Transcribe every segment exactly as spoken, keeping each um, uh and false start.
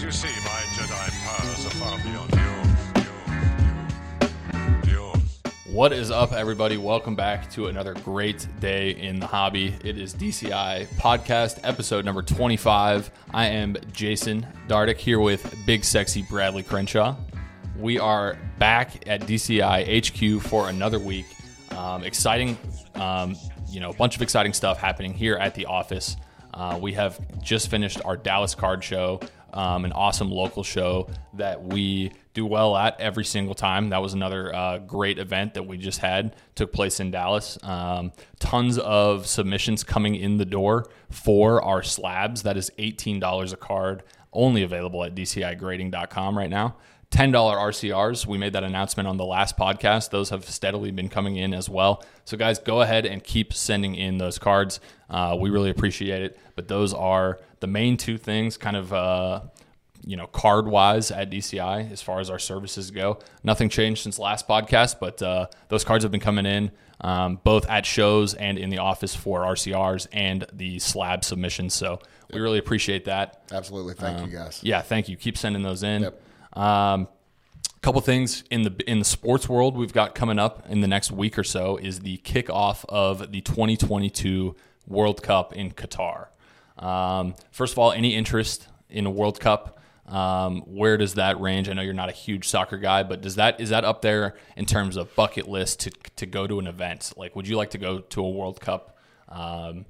As you see, my Jedi powers are far beyond you. you, you, you. What is up, everybody? Welcome back to another great day in the hobby. It is D C I Podcast, episode number twenty-five. I am Jason Dardick here with Big Sexy Bradley Crenshaw. We are back at D C I H Q for another week. Um, exciting, um, you know, a bunch of exciting stuff happening here at the office. Uh, we have just finished our Dallas card show, um, an awesome local show that we do well at every single time. That was another uh, great event that we just had, took place in Dallas. Um, tons of submissions coming in the door for our slabs. That is eighteen dollars a card, only available at d c i grading dot com right now. ten dollars R C Rs. We made that announcement on the last podcast. Those have steadily been coming in as well. So guys, go ahead and keep sending in those cards. Uh, we really appreciate it. But those are the main two things kind of, uh, you know, card wise at D C I, as far as our services go. Nothing changed since last podcast, but uh, those cards have been coming in um, both at shows and in the office for R C Rs and the slab submissions. So we really appreciate that. Absolutely. Thank um, you guys. Yeah. Thank you. Keep sending those in. Yep. Um, a couple things in the in the sports world we've got coming up in the next week or so is the kickoff of the twenty twenty-two World Cup in Qatar. Um, first of all, any interest in a World Cup? Um, where does that range? I know you're not a huge soccer guy, but does that is that up there in terms of bucket list to to go to an event? Like, would you like to go to a World Cup Um,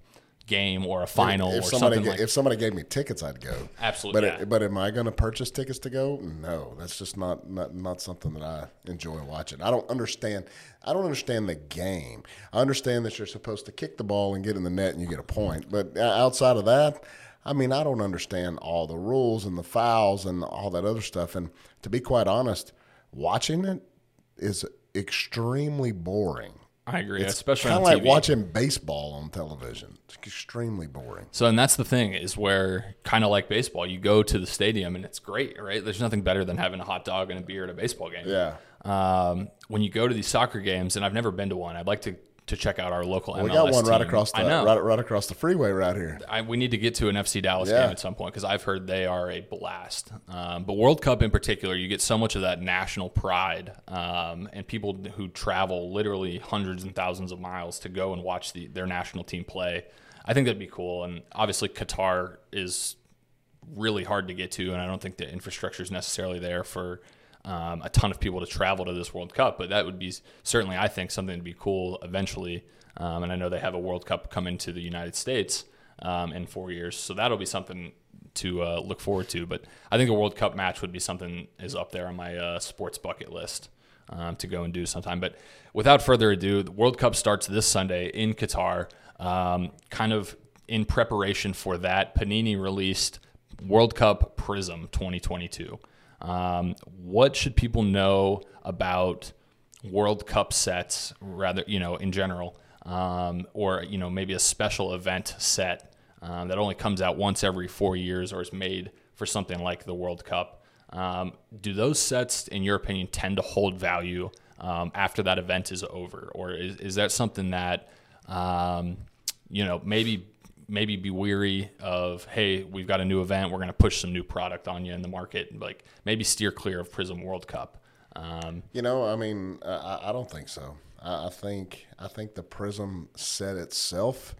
game or a final if or somebody something? Ga- like if somebody gave me tickets, I'd go. Absolutely. But yeah. it, but am I going to purchase tickets to go? No, that's just not, not not something that I enjoy watching. I don't understand. I don't understand the game. I understand that you're supposed to kick the ball and get in the net and you get a point. But outside of that, I mean, I don't understand all the rules and the fouls and all that other stuff. And to be quite honest, watching it is extremely boring. I agree. It's especially kind of like T V. Watching baseball on television. It's extremely boring. So, and that's the thing is where kind of like baseball, you go to the stadium and it's great, right? There's nothing better than having a hot dog and a beer at a baseball game. Yeah. Um, when you go to these soccer games, and I've never been to one, I'd like to, to check out our local well, M L S. We got one team right across the I know. Right, right across the freeway right here. I, we need to get to an F C Dallas yeah. game at some point because I've heard they are a blast. Um, but World Cup in particular, you get so much of that national pride um, and people who travel literally hundreds and thousands of miles to go and watch the, their national team play. I think that'd be cool. And obviously Qatar is really hard to get to, and I don't think the infrastructure is necessarily there for Um, a ton of people to travel to this World Cup, but that would be certainly, I think, something to be cool eventually. Um, and I know they have a World Cup coming to the United States um, in four years, so that'll be something to uh, look forward to. But I think a World Cup match would be something is up there on my uh, sports bucket list um, to go and do sometime. But without further ado, the World Cup starts this Sunday in Qatar. Um, kind of in preparation for that, Panini released World Cup Prism twenty twenty-two. Um, what should people know about World Cup sets, rather, you know, in general, um, or, you know, maybe a special event set um, that only comes out once every four years or is made for something like the World Cup? Um, do those sets, in your opinion, tend to hold value um, after that event is over? Or is, is that something that, um, you know, maybe maybe be weary of, hey, we've got a new event, we're going to push some new product on you in the market, like maybe steer clear of Prism World Cup? Um, you know, I mean, I, I don't think so. I, I think I think the Prism set itself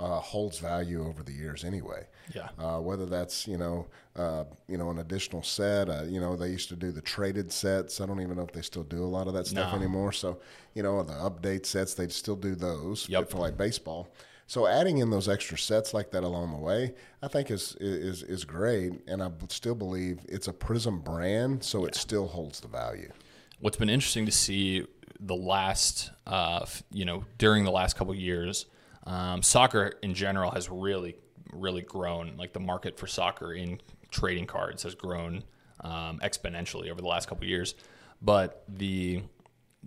uh, holds value over the years anyway. Yeah. Uh, whether that's, you know, uh, you know, an additional set, uh, you know, they used to do the traded sets. I don't even know if they still do a lot of that stuff no. anymore. So, you know, the update sets, they'd still do those yep. for like baseball. So adding in those extra sets like that along the way, I think is is is great, and I still believe it's a Prism brand, so yeah. it still holds the value. What's been interesting to see the last, uh, you know, during the last couple of years, um, soccer in general has really, really grown. Like the market for soccer in trading cards has grown um, exponentially over the last couple of years, but the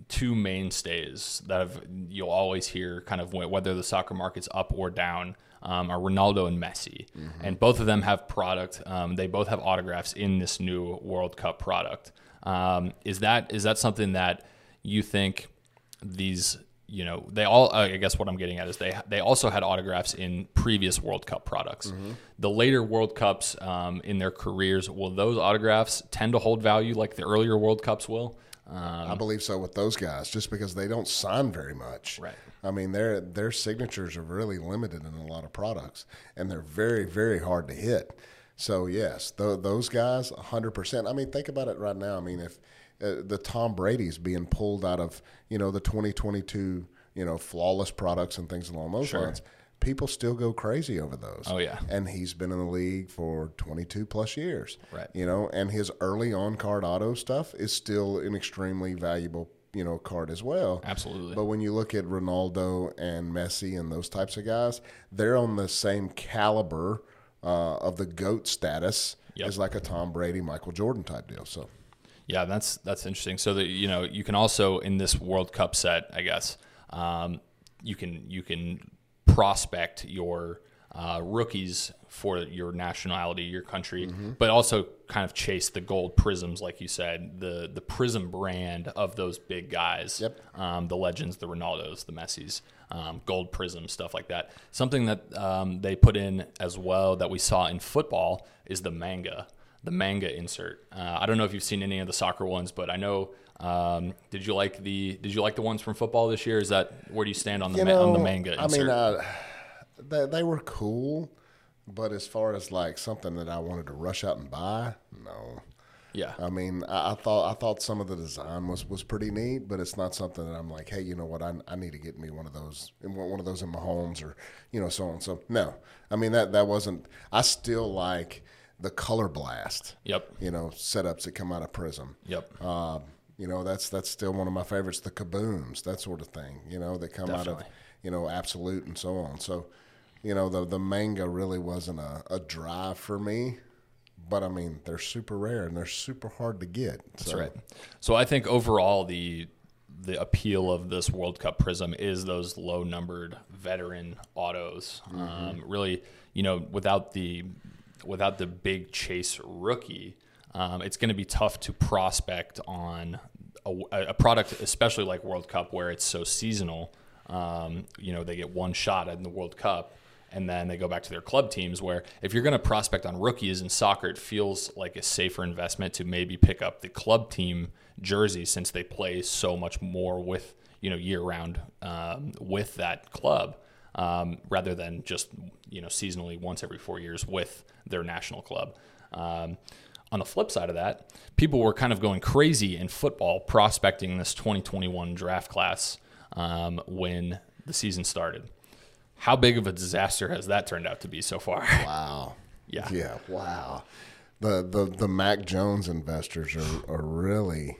two mainstays that have, you'll always hear kind of whether the soccer market's up or down um, are Ronaldo and Messi. Mm-hmm. And both of them have product. Um, they both have autographs in this new World Cup product. Um, is that is that something that you think these you know, they all, I guess what I'm getting at is they they also had autographs in previous World Cup products. Mm-hmm. The later World Cups um, in their careers, will those autographs tend to hold value like the earlier World Cups will? Um, I believe so with those guys, just because they don't sign very much. Right. I mean, their their signatures are really limited in a lot of products, and they're very, very hard to hit. So, yes, th- those guys, one hundred percent. I mean, think about it right now. I mean, if uh, the Tom Brady's being pulled out of, you know, the twenty twenty-two, you know, flawless products and things along those sure. lines, people still go crazy over those. Oh, yeah. And he's been in the league for twenty-two plus years. Right. You know, and his early on-card auto stuff is still an extremely valuable, you know, card as well. Absolutely. But when you look at Ronaldo and Messi and those types of guys, they're on the same caliber Uh, of the GOAT status yep. is like a Tom Brady, Michael Jordan type deal. So, yeah, that's that's interesting. So that, you know, you can also in this World Cup set, I guess, um, you can you can prospect your uh, rookies for your nationality, your country, mm-hmm. but also kind of chase the gold prisms, like you said, the the prism brand of those big guys, yep. um, the legends, the Ronaldos, the Messis. Um, gold prism, stuff like that. Something that um, they put in as well that we saw in football is the manga, the manga insert. Uh, I don't know if you've seen any of the soccer ones, but I know. Um, did you like the Did you like the ones from football this year? Is that where do you stand on the you know, ma- on the manga insert? I mean, uh, they they were cool, but as far as like something that I wanted to rush out and buy, no. Yeah, I mean, I, I thought I thought some of the design was, was pretty neat, but it's not something that I'm like, hey, you know what, I, I need to get me one of those, one of those in my homes, or you know, so on. So no, I mean that that wasn't. I still like the color blast. Yep. You know, setups that come out of Prism. Yep. Uh, you know, that's that's still one of my favorites. The Kabooms, that sort of thing. You know, that come Definitely. out of you know Absolute and so on. So, you know, the the manga really wasn't a, a drive for me. But, I mean, they're super rare and they're super hard to get. So. That's right. So I think overall the the appeal of this World Cup Prism is those low-numbered veteran autos. Mm-hmm. Um, really, you know, without the without the big chase rookie, um, it's going to be tough to prospect on a, a product, especially like World Cup where it's so seasonal. Um, you know, they get one shot in the World Cup. And then they go back to their club teams where if you're going to prospect on rookies in soccer, it feels like a safer investment to maybe pick up the club team jersey since they play so much more with, you know, year round um, with that club um, rather than just, you know, seasonally once every four years with their national club. Um, on the flip side of that, people were kind of going crazy in football prospecting this twenty twenty-one draft class um, when the season started. How big of a disaster has that turned out to be so far? Wow. Yeah. Yeah, wow. The the the Mac Jones investors are, are really,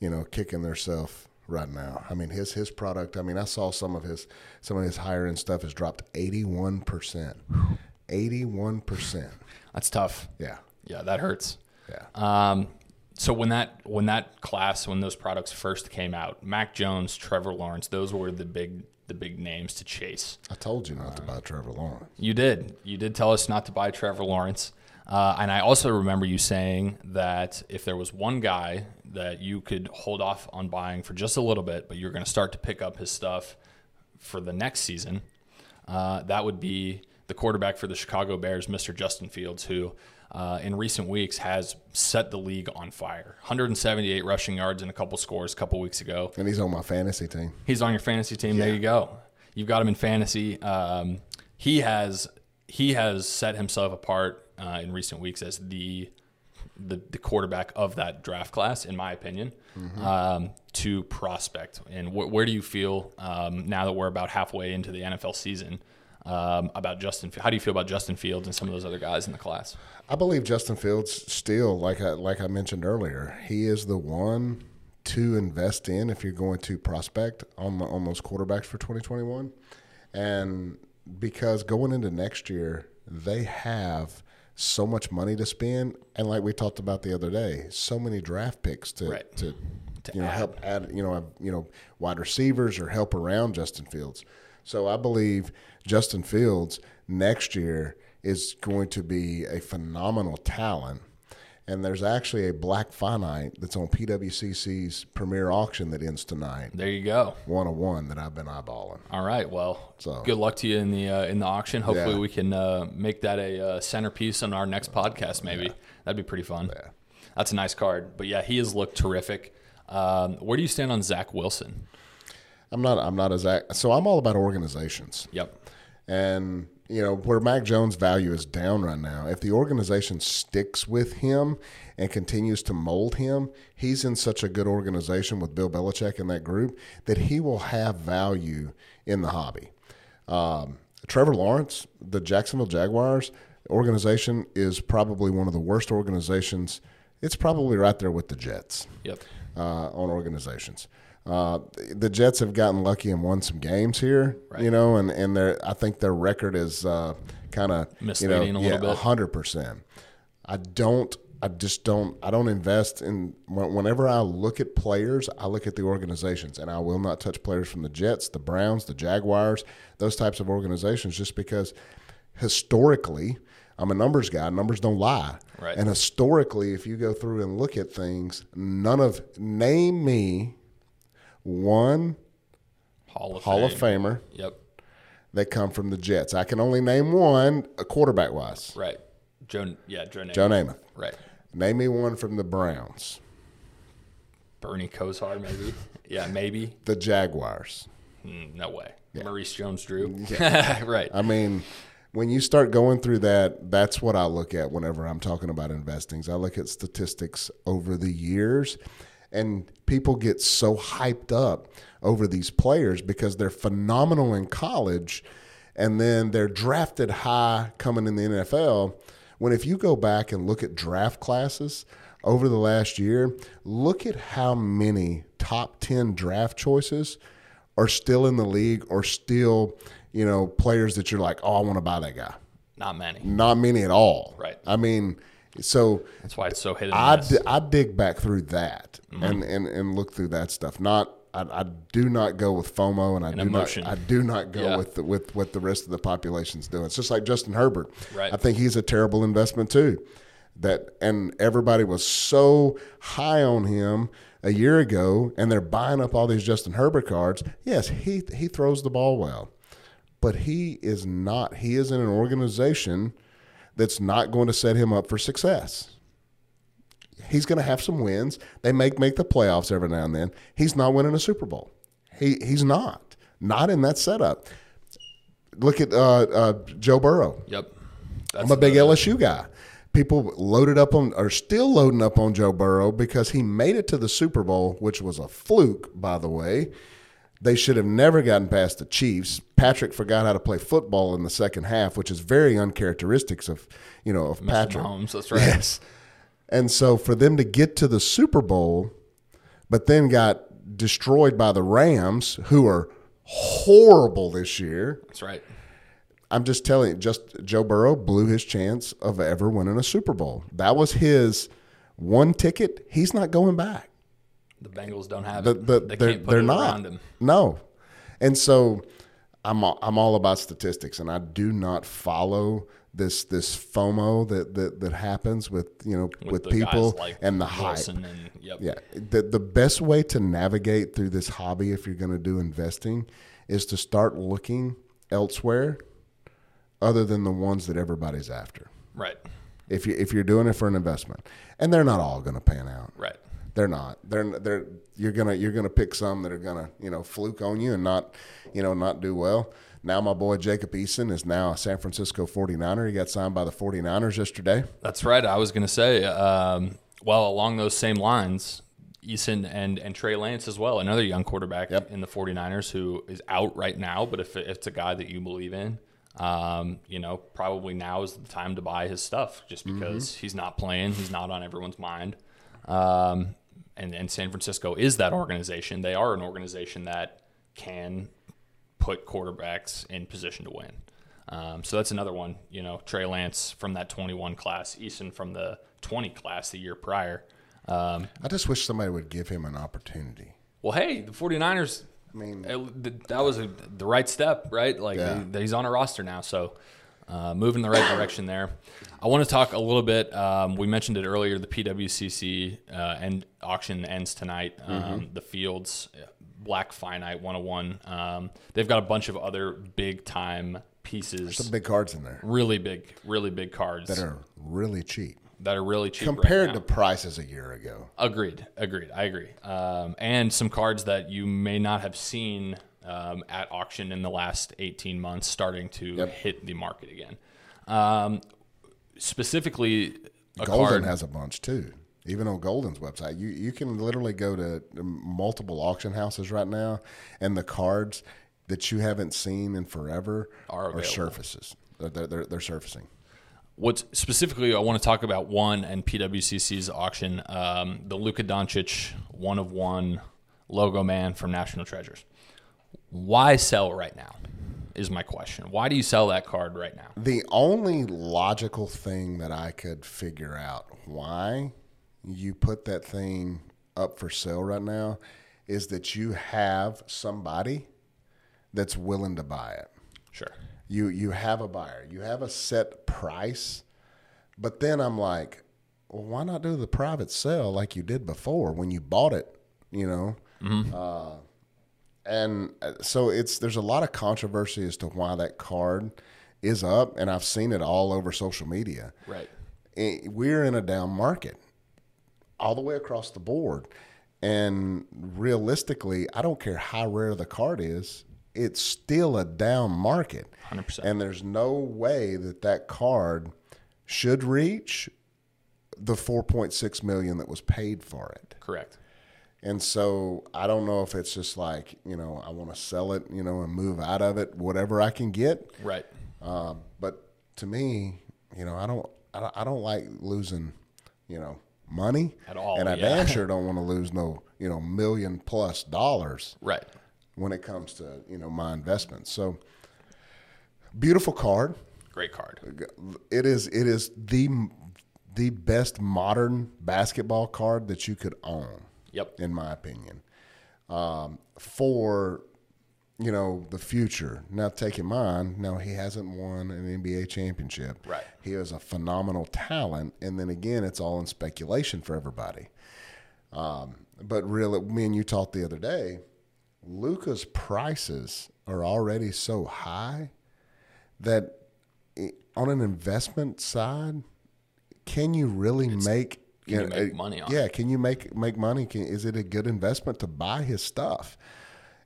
you know, kicking themselves right now. I mean, his his product, I mean, I saw some of his some of his higher end stuff has dropped eighty-one percent. eighty-one percent. That's tough. Yeah. Yeah, that hurts. Yeah. Um so when that when that class when those products first came out, Mac Jones, Trevor Lawrence, those were the big the big names to chase. I told you not uh, to buy Trevor Lawrence. You did. You did tell us not to buy Trevor Lawrence. Uh, and I also remember you saying that if there was one guy that you could hold off on buying for just a little bit, but you're going to start to pick up his stuff for the next season, uh, that would be the quarterback for the Chicago Bears, Mister Justin Fields, who uh, in recent weeks has set the league on fire. one hundred seventy-eight rushing yards and a couple scores a couple weeks ago. And he's on my fantasy team. He's on your fantasy team. Yeah. There you go. You've got him in fantasy. Um, he has he has set himself apart uh, in recent weeks as the, the the quarterback of that draft class, in my opinion, mm-hmm. um, to prospect. And wh- where do you feel um, now that we're about halfway into the N F L season? Um, about Justin, how do you feel about Justin Fields and some of those other guys in the class? I believe Justin Fields still, like I, like I mentioned earlier, he is the one to invest in if you're going to prospect on the, on those quarterbacks for twenty twenty-one. And because going into next year, they have so much money to spend. And like we talked about the other day, so many draft picks to, right. to, to you add. know, help add, you know, you know, wide receivers or help around Justin Fields. So I believe Justin Fields next year is going to be a phenomenal talent, And there's actually a Black Finite that's on P W C C's premier auction that ends tonight. There you go. one oh one that I've been eyeballing. All right. Well, so. Good luck to you in the uh, in the auction. Hopefully yeah. we can uh, make that a uh, centerpiece on our next podcast maybe. Yeah. That'd be pretty fun. Yeah. That's a nice card. But, yeah, he has looked terrific. Um, where do you stand on Zach Wilson? I'm not I'm not a Zach. So I'm all about organizations. Yep. And – you know, where Mac Jones' value is down right now, if the organization sticks with him and continues to mold him, he's in such a good organization with Bill Belichick and that group that he will have value in the hobby. Um, Trevor Lawrence, the Jacksonville Jaguars organization, is probably one of the worst organizations. It's probably right there with the Jets. Yep. Uh, on organizations. Uh, the Jets have gotten lucky and won some games here, right. you know, and, and they're, I think their record is uh, kind of, you know, a yeah, one hundred percent. I don't, I just don't, I don't invest in, whenever I look at players, I look at the organizations, and I will not touch players from the Jets, the Browns, the Jaguars, those types of organizations, just because historically, I'm a numbers guy. Numbers don't lie. Right. And historically, if you go through and look at things, none of, name me, One Hall of, Hall of Famer yep. that come from the Jets. I can only name one uh, quarterback-wise. Right. Joe, yeah, Joe Namath. Joe Namath. Right. Name me one from the Browns. Bernie Kosar, maybe. yeah, maybe. The Jaguars. Mm, no way. Yeah. Maurice Jones-Drew. Yeah. right. I mean, when you start going through that, that's what I look at whenever I'm talking about investing. I look at statistics over the years. And people get so hyped up over these players because they're phenomenal in college and then they're drafted high coming in the N F L. When if you go back and look at draft classes over the last year, look at how many top ten draft choices are still in the league or still, you know, players that you're like, oh, I want to buy that guy. Not many. Not many at all. Right. I mean – So that's why it's so hidden. I, d- I dig back through that mm-hmm. and, and, and look through that stuff. Not I, I do not go with FOMO and I and do emotion. not I do not go yeah. with the, with what the rest of the population's doing. It's just like Justin Herbert. Right. I think he's a terrible investment too. That and everybody was so high on him a year ago, and they're buying up all these Justin Herbert cards. Yes, he he throws the ball well, but he is not. He is in an organization that's not going to set him up for success. He's going to have some wins. They make make the playoffs every now and then. He's not winning a Super Bowl. He he's not. Not in that setup. Look at uh, uh, Joe Burrow. Yep. That's I'm a big L S U guy. People loaded up on are still loading up on Joe Burrow because he made it to the Super Bowl, which was a fluke, by the way. They should have never gotten past the Chiefs. Patrick forgot how to play football in the second half, which is very uncharacteristic of, you know, of Mister Patrick. Mahomes, that's right. Yes. And so for them to get to the Super Bowl, but then got destroyed by the Rams, who are horrible this year. That's right. I'm just telling you, just Joe Burrow blew his chance of ever winning a Super Bowl. That was his one ticket. He's not going back. The Bengals don't have the, the, it. They they're, can't put they're it not. around him. No. And so I'm all, I'm all about statistics, and I do not follow this this FOMO that that, that happens with, you know, with, with people like and the hype. And, yep. Yeah. The the best way to navigate through this hobby if you're going to do investing is to start looking elsewhere other than the ones that everybody's after. Right. If you if you're doing it for an investment. And they're not all going to pan out. Right. They're not. They're they're you're gonna you're gonna pick some that are gonna, you know, fluke on you and not, you know, not do well. Now my boy Jacob Eason is now a San Francisco forty-niner. He got signed by the forty-niners yesterday. That's right. I was gonna say, um, well, along those same lines, Eason and and Trey Lance as well, another young quarterback yep. in the forty-niners who is out right now. But if it's a guy that you believe in, um, you know, probably now is the time to buy his stuff just because mm-hmm. he's not playing, he's not on everyone's mind. Um, And, and San Francisco is that organization. They are an organization that can put quarterbacks in position to win. Um, so that's another one. You know, Trey Lance from that twenty-one class, Eason from the twenty class the year prior. Um, I just wish somebody would give him an opportunity. Well, hey, the forty-niners, I mean, it, that was a, the right step, right? Like, yeah. they, he's on a roster now, so – Uh, moving in the right direction there. I want to talk a little bit. Um, we mentioned it earlier. The P W C C uh, and auction ends tonight. Um, mm-hmm. The Fields, Black Finite one oh one. Um, they've got a bunch of other big time pieces. There's some big cards in there. Really big, really big cards that are really cheap. That are really cheap compared right to prices a year ago. Agreed, agreed. I agree. Um, and some cards that you may not have seen Um, at auction in the last eighteen months, starting to yep. hit the market again. Um, specifically, a Golden card, has a bunch too. Even on Golden's website, you you can literally go to multiple auction houses right now, and the cards that you haven't seen in forever are, are surfaces. They're, they're they're surfacing. What's specifically I want to talk about one and P W C C's auction, um, the Luka Doncic one of one logo man from National Treasures. Why sell right now is my question. Why do you sell that card right now? The only logical thing that I could figure out why you put that thing up for sale right now is that you have somebody that's willing to buy it. Sure. You you have a buyer. You have a set price. But then I'm like, well, why not do the private sale like you did before when you bought it, you know? Mm-hmm. Uh And so it's there's a lot of controversy as to why that card is up, and I've seen it all over social media. Right. It, we're in a down market all the way across the board. And realistically, I don't care how rare the card is, it's still a down market. one hundred percent. And there's no way that that card should reach the four point six million dollars that was paid for it. Correct. And so I don't know if it's just like, you know, I want to sell it, you know, and move out of it, whatever I can get. Right. Uh, but to me, you know, I don't, I don't, I don't like losing, you know, money at all. And I yeah. damn sure don't want to lose no, you know, million plus dollars. Right. When it comes to, you know, my investments. So beautiful card. Great card. It is. It is the the best modern basketball card that you could own. Yep. In my opinion, um, for, you know, the future. Now, taking mine, no, he hasn't won an N B A championship. Right. He is a phenomenal talent. And then again, it's all in speculation for everybody. Um, but really, me and you talked the other day, Luka's prices are already so high that it, on an investment side, can you really it's- make – Can you know, you make money on yeah, it? can you make make money? Can, is it a good investment to buy his stuff?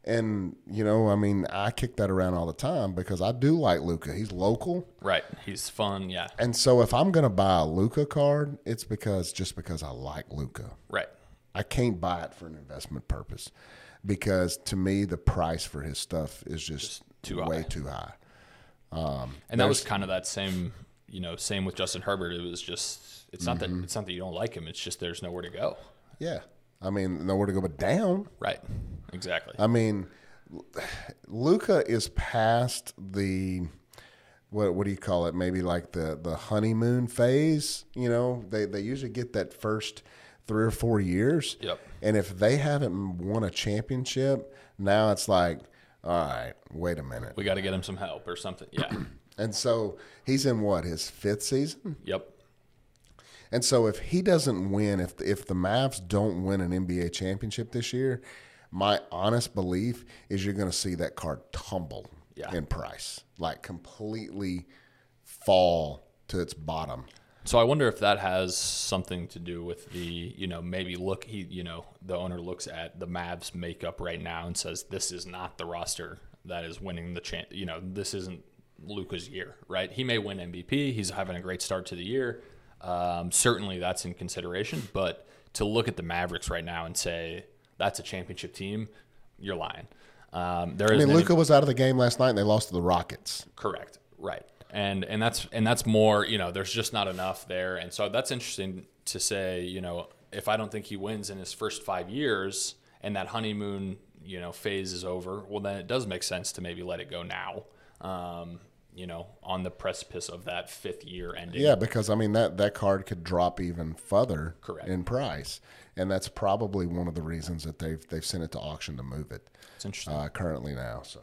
And, you know, I mean, I kick that around all the time because I do like Luka. He's local. Right. He's fun, yeah. And so if I'm going to buy a Luka card, it's because just because I like Luka. Right. I can't buy it for an investment purpose because, to me, the price for his stuff is just, just too way high. too high. Um, and that was kind of that same, you know, same with Justin Herbert. It was just... It's not mm-hmm. that it's not that you don't like him. It's just there's nowhere to go. Yeah, I mean nowhere to go but down. Right, exactly. I mean, Luka is past the what? What do you call it? Maybe like the the honeymoon phase. You know, they they usually get that first three or four years. Yep. And if they haven't won a championship, now it's like, all right, wait a minute. We got to get him some help or something. Yeah. And so he's in what, his fifth season? Yep. And so if he doesn't win, if if the Mavs don't win an N B A championship this year, my honest belief is you're going to see that card tumble yeah. in price, like completely fall to its bottom. So I wonder if that has something to do with the, you know, maybe look, he, you know, the owner looks at the Mavs makeup right now and says, this is not the roster that is winning the champ. You know, this isn't Luka's year, right? He may win M V P. He's having a great start to the year. Um, certainly that's in consideration, but to look at the Mavericks right now and say that's a championship team, you're lying. Um, there I mean, Luka any... was out of the game last night, and they lost to the Rockets. Correct, right, and and that's and that's more. You know, there's just not enough there, and so that's interesting to say. You know, if I don't think he wins in his first five years, and that honeymoon, you know, phase is over, well, then it does make sense to maybe let it go now. Um, you know, on the precipice of that fifth year ending. Yeah, because, I mean, that, that card could drop even further Correct. in price, and that's probably one of the reasons that they've they've sent it to auction to move it. It's interesting. Uh, currently now. So,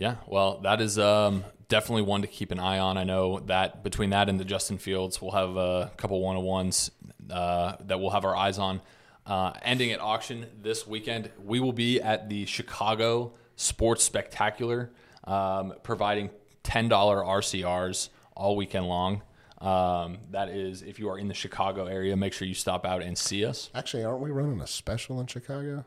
Yeah, well, that is um, definitely one to keep an eye on. I know that between that and the Justin Fields, we'll have a couple one-on-ones uh, that we'll have our eyes on. Uh, ending at auction this weekend, we will be at the Chicago Sports Spectacular, um, providing ten dollars R C Rs all weekend long. Um, that is, if you are in the Chicago area, make sure you stop out and see us. Actually, aren't we running a special in Chicago?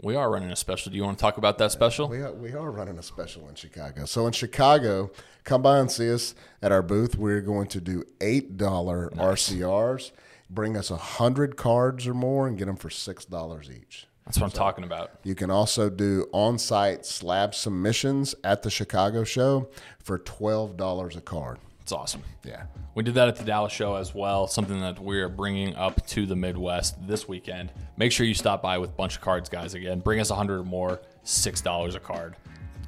We are running a special. Do you want to talk about that special? We are, we are running a special in Chicago. So in Chicago, come by and see us at our booth. We're going to do eight dollar nice. R C Rs. Bring us one hundred cards or more and get them for six dollars each. That's what so I'm talking about. You can also do on-site slab submissions at the Chicago show for twelve dollars a card. It's awesome. Yeah. We did that at the Dallas show as well, something that we are bringing up to the Midwest this weekend. Make sure you stop by with a bunch of cards, guys. Again, bring us one hundred or more, six dollars a card.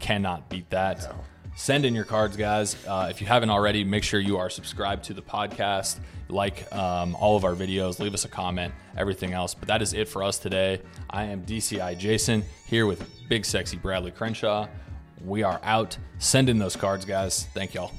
Cannot beat that. No. Send in your cards, guys. Uh, if you haven't already, make sure you are subscribed to the podcast, like um, all of our videos, leave us a comment, everything else. But that is it for us today. I am D C I Jason here with Big Sexy Bradley Crenshaw. We are out. Send in those cards, guys. Thank y'all.